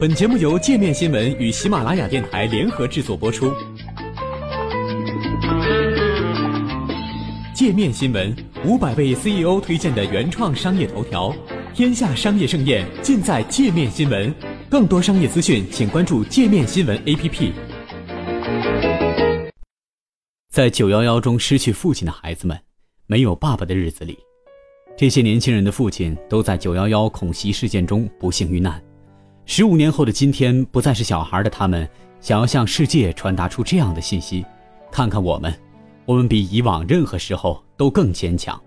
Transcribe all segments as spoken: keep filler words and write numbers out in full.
本节目由界面新闻与喜马拉雅电台联合制作播出。界面新闻五百位 C E O 推荐的原创商业头条，天下商业盛宴尽在界面新闻。更多商业资讯，请关注界面新闻 A P P。在九一一中失去父亲的孩子们，没有爸爸的日子里，这些年轻人的父亲都在九一一恐袭事件中不幸遇难。十五年后的今天，不再是小孩的他们，想要向世界传达出这样的信息：看看我们，我们比以往任何时候都更坚强。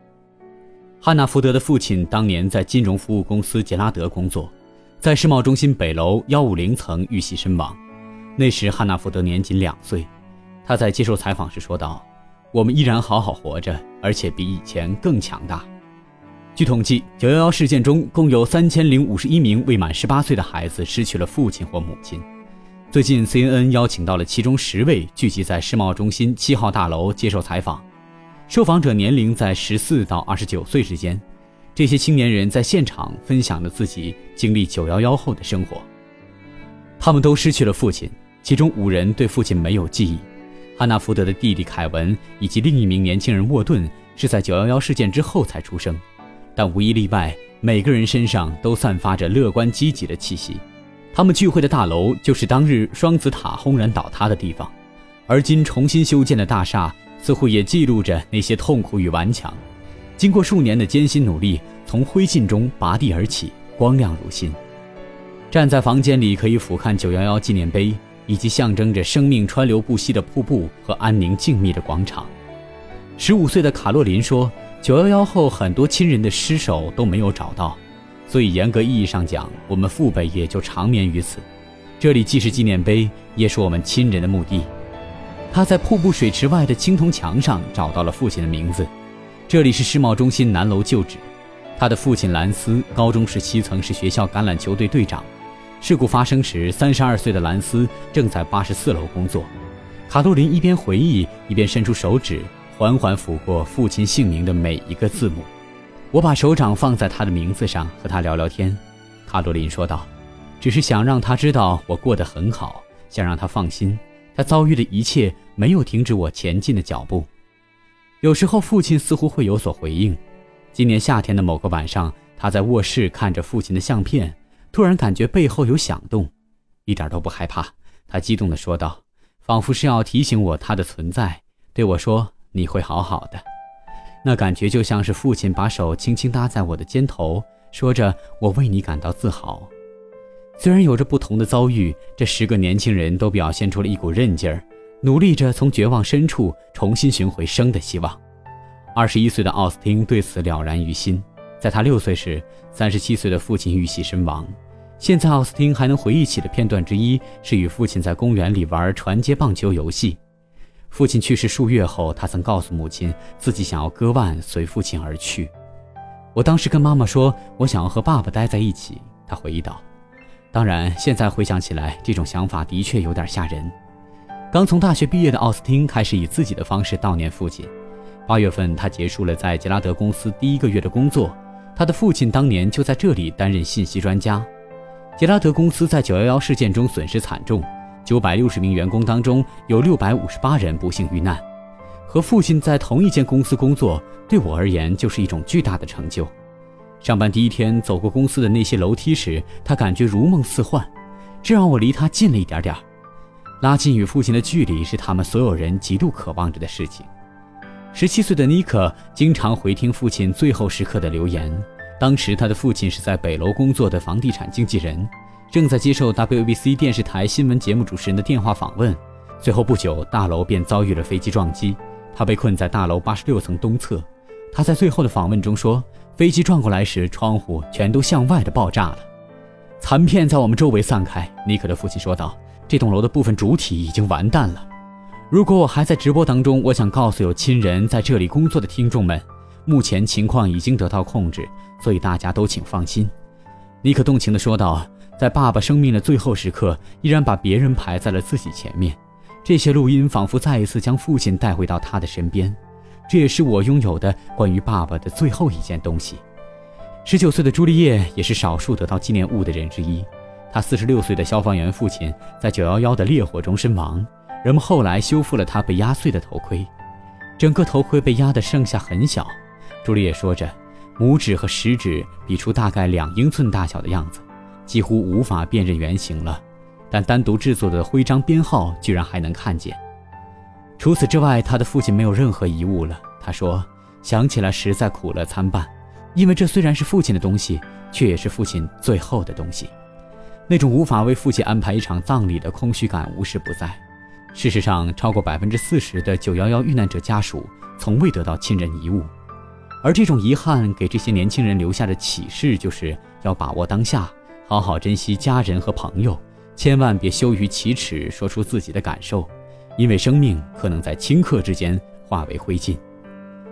汉纳福德的父亲当年在金融服务公司杰拉德工作，在世贸中心北楼一百五十层遇袭身亡。那时汉纳福德年仅两岁。他在接受采访时说道：“我们依然好好活着，而且比以前更强大。”据统计，九一一事件中共有三千零五十一名未满十八岁的孩子失去了父亲或母亲。最近 C N N 邀请到了其中十位聚集在世贸中心七号大楼接受采访，受访者年龄在十四到二十九岁之间。这些青年人在现场分享了自己经历九一一后的生活。他们都失去了父亲，其中五人对父亲没有记忆。汉纳福德的弟弟凯文以及另一名年轻人沃顿是在九一一事件之后才出生。但无一例外，每个人身上都散发着乐观积极的气息。他们聚会的大楼就是当日双子塔轰然倒塌的地方，而今重新修建的大厦似乎也记录着那些痛苦与顽强。经过数年的艰辛努力，从灰烬中拔地而起，光亮如新。站在房间里可以俯瞰九一一纪念碑，以及象征着生命川流不息的瀑布和安宁静谧的广场。十五岁的卡洛琳说，九一一后很多亲人的尸首都没有找到，所以严格意义上讲，我们父辈也就长眠于此。这里既是纪念碑，也是我们亲人的墓地。他在瀑布水池外的青铜墙上找到了父亲的名字。这里是世贸中心南楼旧址，他的父亲兰斯高中时期曾是学校橄榄球队队长。事故发生时三十二岁的兰斯正在八十四楼工作。卡洛琳一边回忆一边伸出手指，缓缓抚过父亲姓名的每一个字母。我把手掌放在他的名字上，和他聊聊天。卡洛琳说道，只是想让他知道我过得很好，想让他放心，他遭遇的一切没有停止我前进的脚步。有时候父亲似乎会有所回应。今年夏天的某个晚上，他在卧室看着父亲的相片，突然感觉背后有响动。一点都不害怕，他激动地说道，仿佛是要提醒我他的存在，对我说，你会好好的。那感觉就像是父亲把手轻轻搭在我的肩头，说着，我为你感到自豪。虽然有着不同的遭遇，这十个年轻人都表现出了一股韧劲儿，努力着从绝望深处重新寻回生的希望。二十一岁的奥斯汀对此了然于心。在他六岁时，三十七岁的父亲遇袭身亡。现在奥斯汀还能回忆起的片段之一是与父亲在公园里玩传接棒球游戏。父亲去世数月后，他曾告诉母亲自己想要割腕随父亲而去。我当时跟妈妈说，我想要和爸爸待在一起，他回忆道。当然，现在回想起来，这种想法的确有点吓人。刚从大学毕业的奥斯汀开始以自己的方式悼念父亲。八月份，他结束了在杰拉德公司第一个月的工作。他的父亲当年就在这里担任信息专家。杰拉德公司在九一一事件中损失惨重。九百六十名员工当中有六百五十八人不幸遇难。和父亲在同一间公司工作，对我而言就是一种巨大的成就。上班第一天走过公司的那些楼梯时，他感觉如梦似幻，这让我离他近了一点点。拉近与父亲的距离是他们所有人极度渴望着的事情。十七岁的尼克经常回听父亲最后时刻的留言。当时他的父亲是在北楼工作的房地产经纪人，正在接受 W B C 电视台新闻节目主持人的电话访问。随后不久，大楼便遭遇了飞机撞击，他被困在大楼八十六层东侧。他在最后的访问中说，飞机撞过来时，窗户全都向外的爆炸了，残片在我们周围散开。尼克的父亲说道，这栋楼的部分主体已经完蛋了。如果我还在直播当中，我想告诉有亲人在这里工作的听众们，目前情况已经得到控制，所以大家都请放心。尼克动情地说道，在爸爸生命的最后时刻，依然把别人排在了自己前面。这些录音仿佛再一次将父亲带回到他的身边，这也是我拥有的关于爸爸的最后一件东西。十九岁的朱丽叶也是少数得到纪念物的人之一。他四十六岁的消防员父亲在九一一的烈火中身亡，人们后来修复了他被压碎的头盔，整个头盔被压得剩下很小。朱丽叶说着，拇指和食指比出大概两英寸大小的样子，几乎无法辨认原型了，但单独制作的徽章编号居然还能看见。除此之外，他的父亲没有任何遗物了。他说，想起来实在苦乐参半，因为这虽然是父亲的东西，却也是父亲最后的东西。那种无法为父亲安排一场葬礼的空虚感无时不在。事实上，超过 百分之四十 的九一一遇难者家属从未得到亲人遗物，而这种遗憾给这些年轻人留下的启示就是要把握当下，好好珍惜家人和朋友，千万别羞于启齿说出自己的感受，因为生命可能在顷刻之间化为灰烬。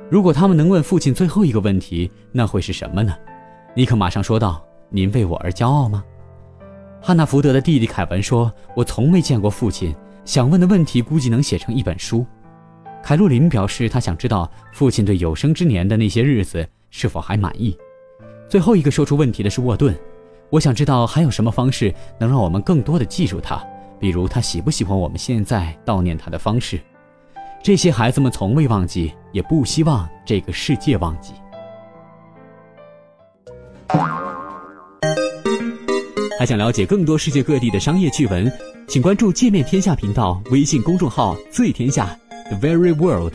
如果他们能问父亲最后一个问题，那会是什么呢？尼克马上说道，您为我而骄傲吗？汉纳福德的弟弟凯文说，我从没见过父亲，想问的问题估计能写成一本书。凯洛琳表示，他想知道父亲对有生之年的那些日子是否还满意。最后一个说出问题的是沃顿，我想知道还有什么方式能让我们更多地记住他，比如他喜不喜欢我们现在悼念他的方式。这些孩子们从未忘记，也不希望这个世界忘记。还想了解更多世界各地的商业趣闻，请关注界面天下频道微信公众号最天下 The Very World。